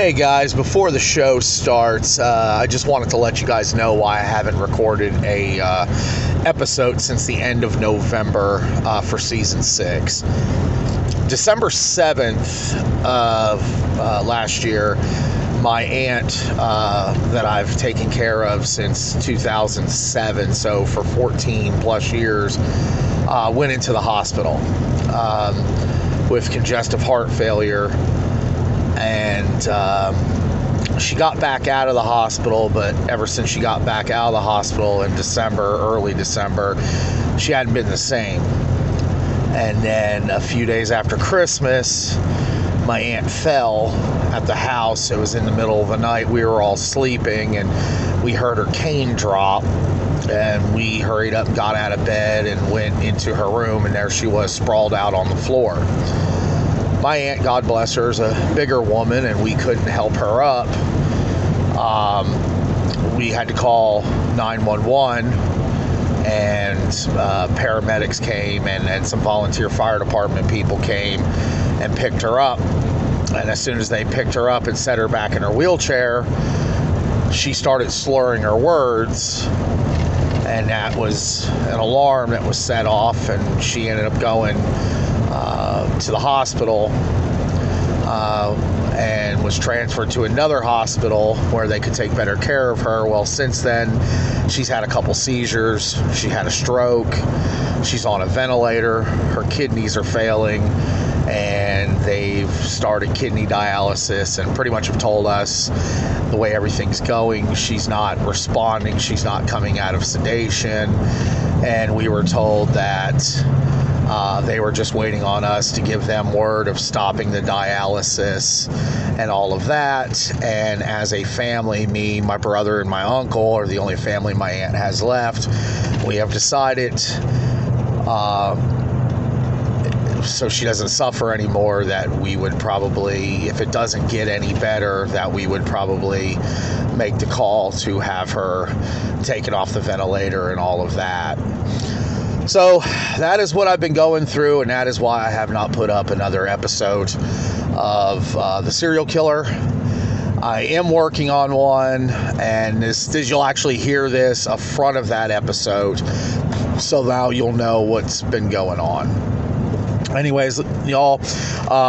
Hey guys, before the show starts, I just wanted to let you guys know why I haven't recorded a episode since the end of November for season 6. December 7th of last year, my aunt that I've taken care of since 2007, so for 14 plus years, went into the hospital with congestive heart failure. And she got back out of the hospital, but ever since she got back out of the hospital in December, early December, she hadn't been the same. And then a few days after Christmas, my aunt fell at the house. It was in the middle of the night. We were all sleeping, and we heard her cane drop. And we hurried up, got out of bed, and went into her room, and there she was, sprawled out on the floor. My aunt, God bless her, is a bigger woman, and we couldn't help her up. We had to call 911, and paramedics came, and some volunteer fire department people came and picked her up. And as soon as they picked her up and set her back in her wheelchair, she started slurring her words. And that was an alarm that was set off, and she ended up going to the hospital and was transferred to another hospital where they could take better care of her. Well, since then, she's had a couple seizures. She had a stroke. She's on a ventilator. Her kidneys are failing, and they've started kidney dialysis and pretty much have told us the way everything's going, she's not responding. She's not coming out of sedation. And we were told that they were just waiting on us to give them word of stopping the dialysis and all of that. And as a family, me, my brother, and my uncle are the only family my aunt has left. We have decided, so she doesn't suffer anymore, that we would probably, if it doesn't get any better, that we would probably make the call to have her taken off the ventilator and all of that. So that is what I've been going through, and that is why I have not put up another episode of The Serial Killer. I am working on one, and this you'll actually hear this up front of that episode, so now you'll know what's been going on. Anyways, y'all,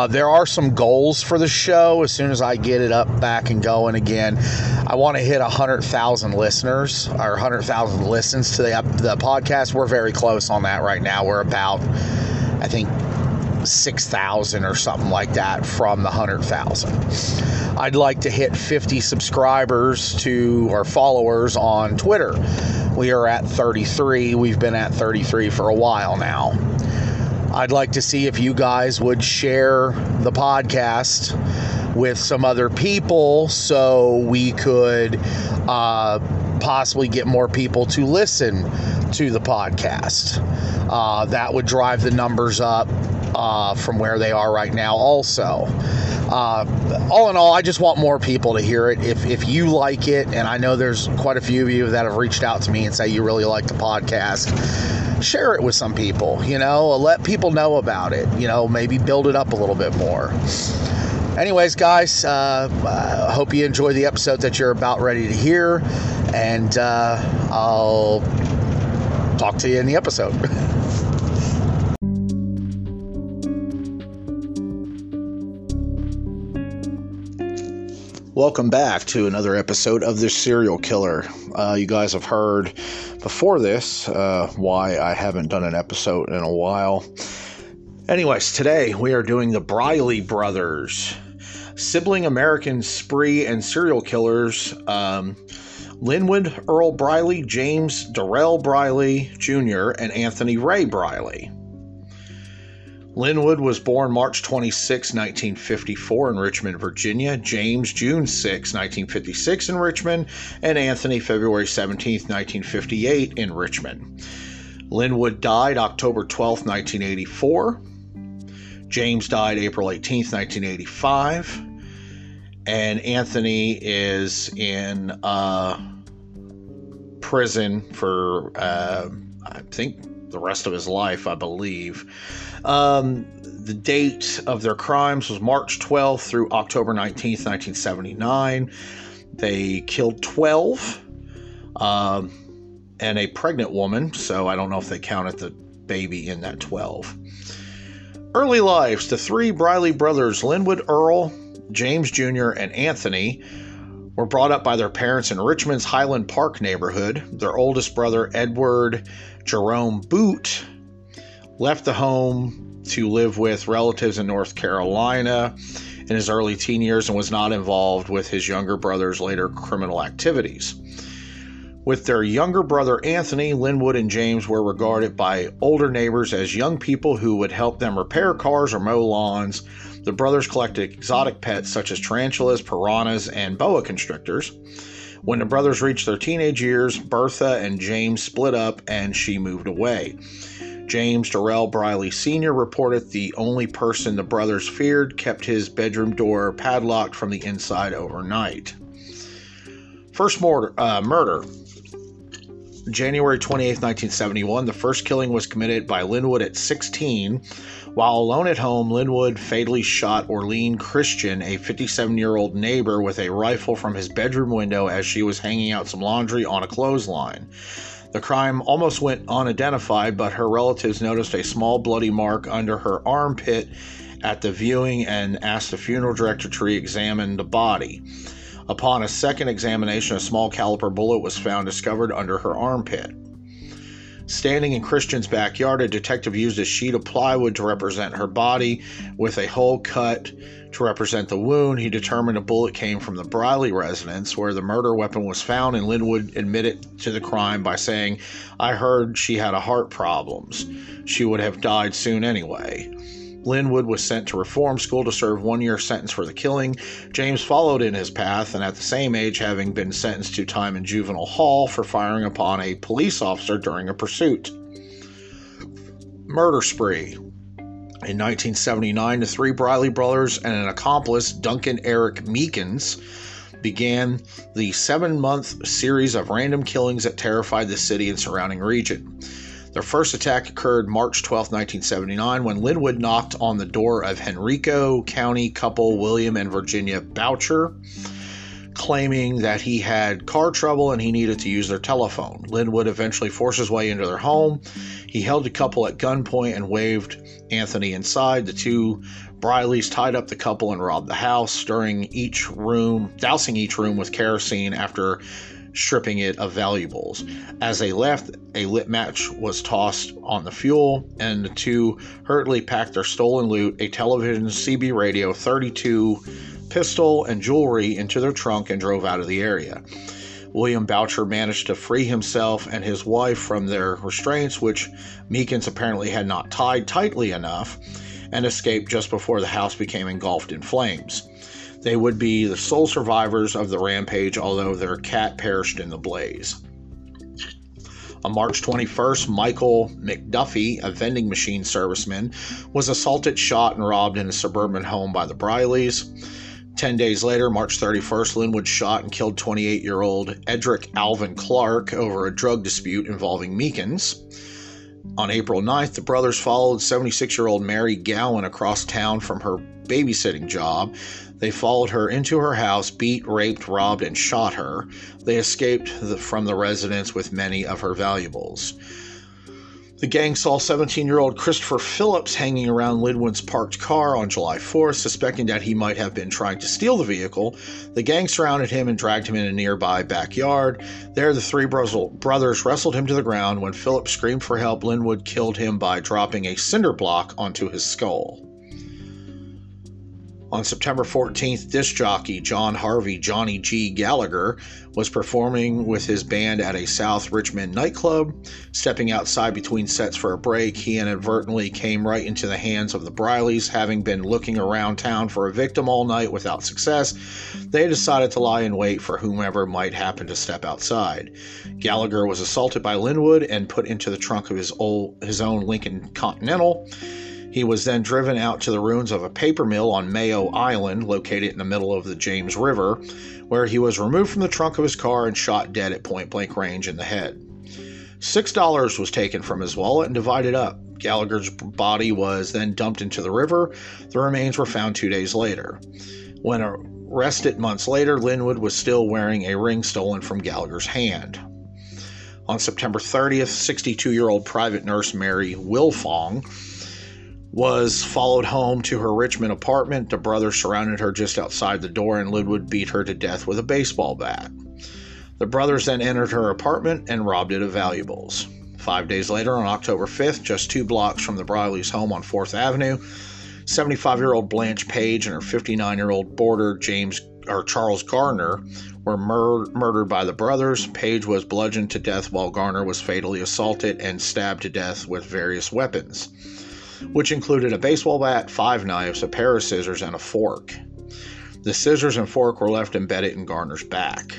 there are some goals for the show. As soon as I get it up, back, and going again, I want to hit 100,000 listeners or 100,000 listens to the podcast. We're very close on that right now. We're about, I think, 6,000 or something like that from the 100,000. I'd like to hit 50 subscribers to or followers on Twitter. We are at 33. We've been at 33 for a while now. I'd like to see if you guys would share the podcast with some other people so we could possibly get more people to listen to the podcast. That would drive the numbers up from where they are right now also. All in all, I just want more people to hear it. If you like it, and I know there's quite a few of you that have reached out to me and say you really like the podcast, share it with some people, you know, let people know about it, you know, maybe build it up a little bit more. Anyways, guys, I hope you enjoy the episode that you're about ready to hear, and I'll talk to you in the episode. Welcome back to another episode of The Serial Killer. You guys have heard before this why I haven't done an episode in a while. Anyways, today we are doing the Briley Brothers, sibling American spree and serial killers, Linwood Earl Briley, James Durrell Briley Jr., and Anthony Ray Briley. Linwood was born March 26, 1954 in Richmond, Virginia, James June 6, 1956 in Richmond, and Anthony February 17, 1958 in Richmond. Linwood died October 12, 1984. James died April 18, 1985. And Anthony is in prison for, I think, the rest of his life, I believe. The date of their crimes was March 12th through October 19th, 1979. They killed 12 and a pregnant woman, so I don't know if they counted the baby in that 12. Early lives. The three Briley brothers, Linwood Earl, James Jr., and Anthony, were brought up by their parents in Richmond's Highland Park neighborhood. Their oldest brother, Edward Jerome Boot, left the home to live with relatives in North Carolina in his early teen years and was not involved with his younger brother's later criminal activities. With their younger brother Anthony, Linwood and James were regarded by older neighbors as young people who would help them repair cars or mow lawns. The brothers collected exotic pets such as tarantulas, piranhas, and boa constrictors. When the brothers reached their teenage years, Bertha and James split up and she moved away. James Durrell Briley Sr. reported the only person the brothers feared kept his bedroom door padlocked from the inside overnight. First murder. January 28, 1971, the first killing was committed by Linwood at 16. While alone at home, Linwood fatally shot Orlean Christian, a 57-year-old neighbor, with a rifle from his bedroom window as she was hanging out some laundry on a clothesline. The crime almost went unidentified, but her relatives noticed a small bloody mark under her armpit at the viewing and asked the funeral director to re-examine the body. Upon a second examination, a small caliber bullet was found discovered under her armpit. Standing in Christian's backyard, a detective used a sheet of plywood to represent her body with a hole cut to represent the wound. He determined a bullet came from the Briley residence where the murder weapon was found, and Linwood admitted to the crime by saying, "I heard she had heart problems. She would have died soon anyway." Linwood was sent to reform school to serve 1 year sentence for the killing. James followed in his path, and at the same age, having been sentenced to time in juvenile hall for firing upon a police officer during a pursuit. Murder spree. In 1979, the three Briley brothers and an accomplice, Duncan Eric Meekins, began the 7-month series of random killings that terrified the city and surrounding region. Their first attack occurred March 12, 1979, when Linwood knocked on the door of Henrico County couple William and Virginia Boucher, claiming that he had car trouble and he needed to use their telephone. Linwood eventually forced his way into their home. He held the couple at gunpoint and waved Anthony inside. The two Brileys tied up the couple and robbed the house, dousing each room with kerosene after stripping it of valuables. As they left, a lit match was tossed on the fuel, and the two hurriedly packed their stolen loot, a television, CB radio, .32 pistol, and jewelry into their trunk and drove out of the area. William Boucher managed to free himself and his wife from their restraints, which Meekins apparently had not tied tightly enough, and escaped just before the house became engulfed in flames. They would be the sole survivors of the rampage, although their cat perished in the blaze. On March 21st, Michael McDuffie, a vending machine serviceman, was assaulted, shot, and robbed in a suburban home by the Brileys. 10 days later, March 31st, Linwood shot and killed 28-year-old Edric Alvin Clark over a drug dispute involving Meekins. On April 9th, the brothers followed 76-year-old Mary Gowan across town from her babysitting job. They followed her into her house, beat, raped, robbed, and shot her. They escaped from the residence with many of her valuables. The gang saw 17-year-old Christopher Phillips hanging around Linwood's parked car on July 4th, suspecting that he might have been trying to steal the vehicle. The gang surrounded him and dragged him in a nearby backyard. There, the three brothers wrestled him to the ground. When Phillips screamed for help, Linwood killed him by dropping a cinder block onto his skull. On September 14th, disc jockey John Harvey "Johnny G" Gallagher was performing with his band at a South Richmond nightclub. Stepping outside between sets for a break, he inadvertently came right into the hands of the Brileys. Having been looking around town for a victim all night without success, they decided to lie in wait for whomever might happen to step outside. Gallagher was assaulted by Linwood and put into the trunk of his own Lincoln Continental. He was then driven out to the ruins of a paper mill on Mayo Island, located in the middle of the James River, where he was removed from the trunk of his car and shot dead at point-blank range in the head. $6 was taken from his wallet and divided up. Gallagher's body was then dumped into the river. The remains were found 2 days later. When arrested months later, Linwood was still wearing a ring stolen from Gallagher's hand. On September 30th, 62-year-old private nurse Mary Wilfong was followed home to her Richmond apartment. The brothers surrounded her just outside the door, and Linwood beat her to death with a baseball bat. The brothers then entered her apartment and robbed it of valuables. 5 days later, on October 5th, just 2 blocks from the Briley's home on 4th Avenue, 75-year-old Blanche Page and her 59-year-old boarder Charles Garner were murdered by the brothers. Page was bludgeoned to death while Garner was fatally assaulted and stabbed to death with various weapons, which included a baseball bat, 5 knives, a pair of scissors, and a fork. The scissors and fork were left embedded in Garner's back.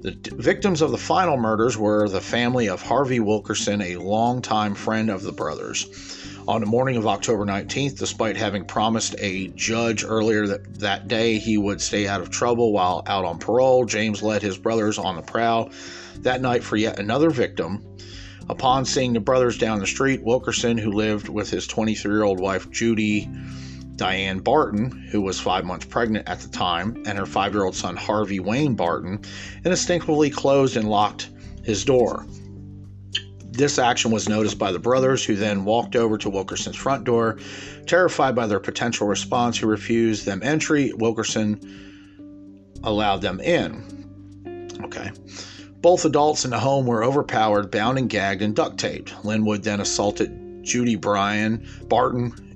The victims of the final murders were the family of Harvey Wilkerson, a longtime friend of the brothers. On the morning of October 19th, despite having promised a judge earlier that day he would stay out of trouble while out on parole, James led his brothers on the prowl that night for yet another victim. Upon seeing the brothers down the street, Wilkerson, who lived with his 23-year-old wife Judy Diane Barton, who was 5 months pregnant at the time, and her 5-year-old son Harvey Wayne Barton, instinctively closed and locked his door. This action was noticed by the brothers, who then walked over to Wilkerson's front door. Terrified by their potential response, who refused them entry, Wilkerson allowed them in. Okay. Both adults in the home were overpowered, bound and gagged, and duct taped. Linwood then assaulted Judy Barton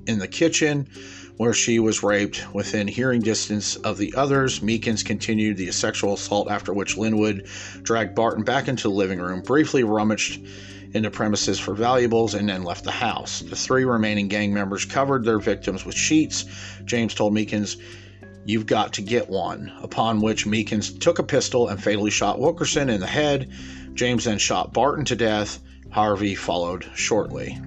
in the kitchen, where she was raped within hearing distance of the others. Meekins continued the sexual assault, after which Linwood dragged Barton back into the living room, briefly rummaged in the premises for valuables, and then left the house. The 3 remaining gang members covered their victims with sheets. James told Meekins, "You've got to get one," upon which Meekins took a pistol and fatally shot Wilkerson in the head. James then shot Barton to death. Harvey followed shortly.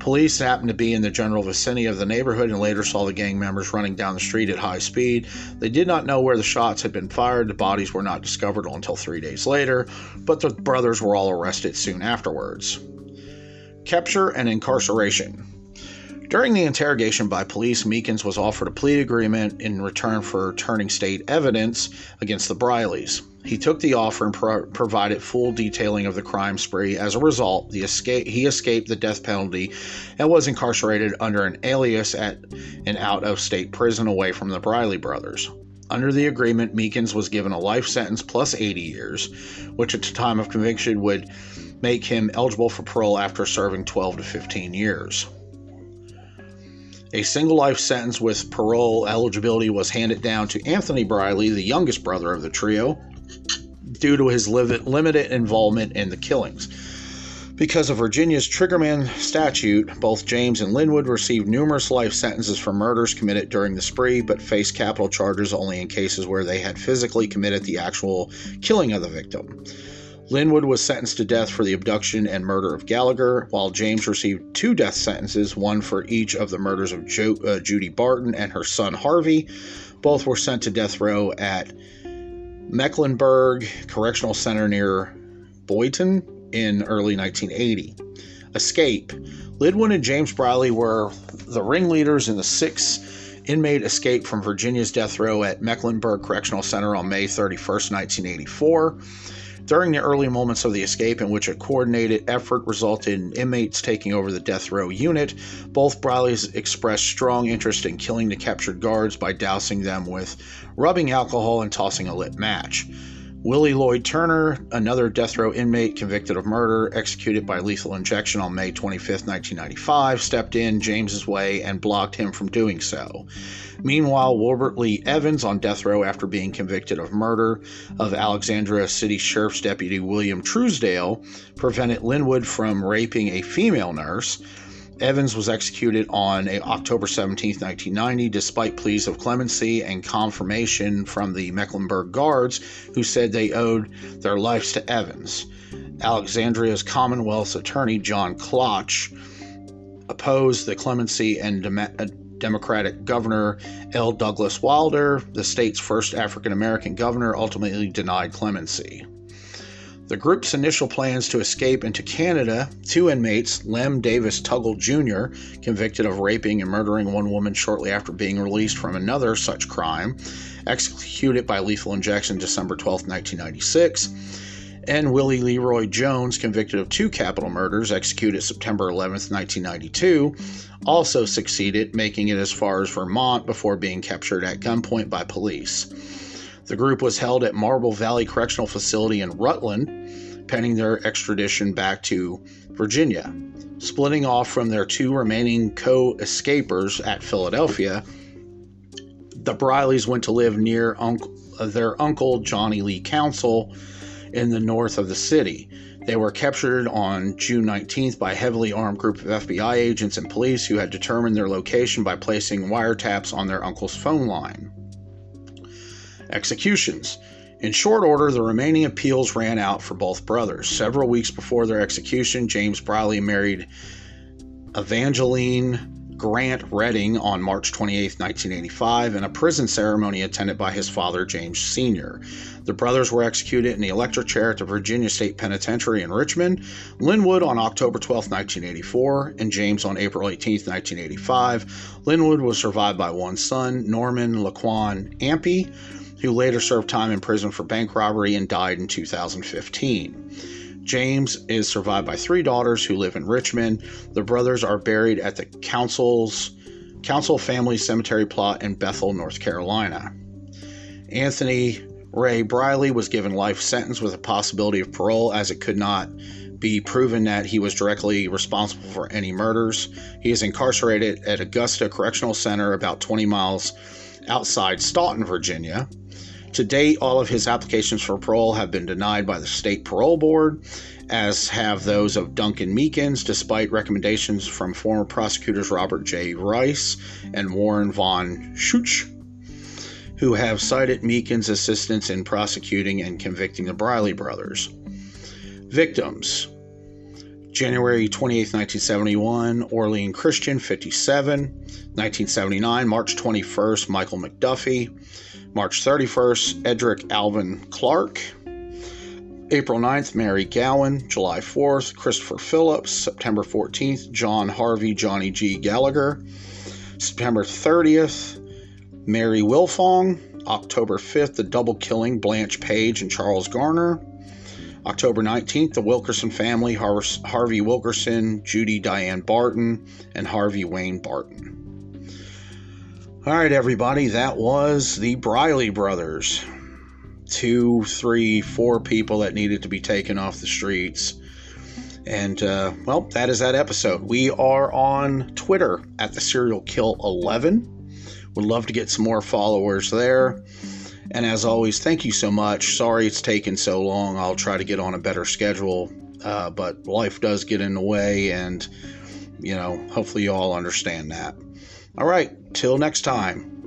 Police happened to be in the general vicinity of the neighborhood and later saw the gang members running down the street at high speed. They did not know where the shots had been fired. The bodies were not discovered until 3 days later, but the brothers were all arrested soon afterwards. Capture and incarceration. During the interrogation by police, Meekins was offered a plea agreement in return for turning state evidence against the Brileys. He took the offer and provided full detailing of the crime spree. As a result, he escaped the death penalty and was incarcerated under an alias at an out-of-state prison away from the Briley brothers. Under the agreement, Meekins was given a life sentence plus 80 years, which at the time of conviction would make him eligible for parole after serving 12 to 15 years. A single life sentence with parole eligibility was handed down to Anthony Briley, the youngest brother of the trio, due to his limited involvement in the killings. Because of Virginia's triggerman statute, both James and Linwood received numerous life sentences for murders committed during the spree, but faced capital charges only in cases where they had physically committed the actual killing of the victim. Linwood was sentenced to death for the abduction and murder of Gallagher, while James received 2 death sentences, one for each of the murders of Judy Barton and her son Harvey. Both were sent to death row at Mecklenburg Correctional Center near Boyton in early 1980. Escape. Linwood and James Briley were the ringleaders in the 6-inmate escape from Virginia's death row at Mecklenburg Correctional Center on May 31st, 1984. During the early moments of the escape, in which a coordinated effort resulted in inmates taking over the death row unit, both Brileys expressed strong interest in killing the captured guards by dousing them with rubbing alcohol and tossing a lit match. Willie Lloyd Turner, another death row inmate convicted of murder, executed by lethal injection on May 25, 1995, stepped in James's way and blocked him from doing so. Meanwhile, Wilbert Lee Evans, on death row after being convicted of murder of Alexandria City Sheriff's Deputy William Truesdale, prevented Linwood from raping a female nurse. Evans was executed on October 17, 1990, despite pleas of clemency and confirmation from the Mecklenburg guards, who said they owed their lives to Evans. Alexandria's Commonwealth's attorney, John Clotch, opposed the clemency, and Democratic Governor L. Douglas Wilder, the state's first African-American governor, ultimately denied clemency. The group's initial plans to escape into Canada, two inmates, Lem Davis Tuggle Jr., convicted of raping and murdering one woman shortly after being released from another such crime, executed by lethal injection December 12, 1996, and Willie Leroy Jones, convicted of two capital murders, executed September 11, 1992, also succeeded, making it as far as Vermont before being captured at gunpoint by police. The group was held at Marble Valley Correctional Facility in Rutland, pending their extradition back to Virginia, splitting off from their two remaining co-escapers at Philadelphia. The Brileys went to live near their uncle, Johnny Lee Council, in the north of the city. They were captured on June 19th by a heavily armed group of FBI agents and police who had determined their location by placing wiretaps on their uncle's phone line. Executions. In short order, the remaining appeals ran out for both brothers. Several weeks before their execution, James Briley married Evangeline Grant Redding on March 28, 1985, in a prison ceremony attended by his father, James Sr. The brothers were executed in the electric chair at the Virginia State Penitentiary in Richmond, Linwood on October 12, 1984, and James on April 18, 1985. Linwood was survived by one son, Norman Laquan Ampey, who later served time in prison for bank robbery and died in 2015. James is survived by three daughters who live in Richmond. The brothers are buried at the Council Family Cemetery plot in Bethel, North Carolina. Anthony Ray Briley was given life sentence with a possibility of parole, as it could not be proven that he was directly responsible for any murders. He is incarcerated at Augusta Correctional Center, about 20 miles outside Staunton, Virginia. To date, all of his applications for parole have been denied by the State Parole Board, as have those of Duncan Meekins, despite recommendations from former prosecutors Robert J. Rice and Warren Von Schutz, who have cited Meekins' assistance in prosecuting and convicting the Briley brothers. Victims. January 28, 1971, Orlean Christian, 57. 1979, March 21st, Michael McDuffie. March 31st, Edric Alvin Clark. April 9th, Mary Gowan. July 4th, Christopher Phillips. September 14th, John Harvey Johnny G. Gallagher. September 30th, Mary Wilfong. October 5th, the double killing, Blanche Page and Charles Garner. October 19th, the Wilkerson family, Harvey Wilkerson, Judy Diane Barton, and Harvey Wayne Barton. All right, everybody, that was the Briley brothers. 2, 3, 4 people that needed to be taken off the streets. And, well, that is that episode. We are on Twitter at the Serial Kill 11. Would love to get some more followers there. And as always, thank you so much. Sorry it's taken so long. I'll try to get on a better schedule, but life does get in the way, and, you know, hopefully you all understand that. All right, till next time.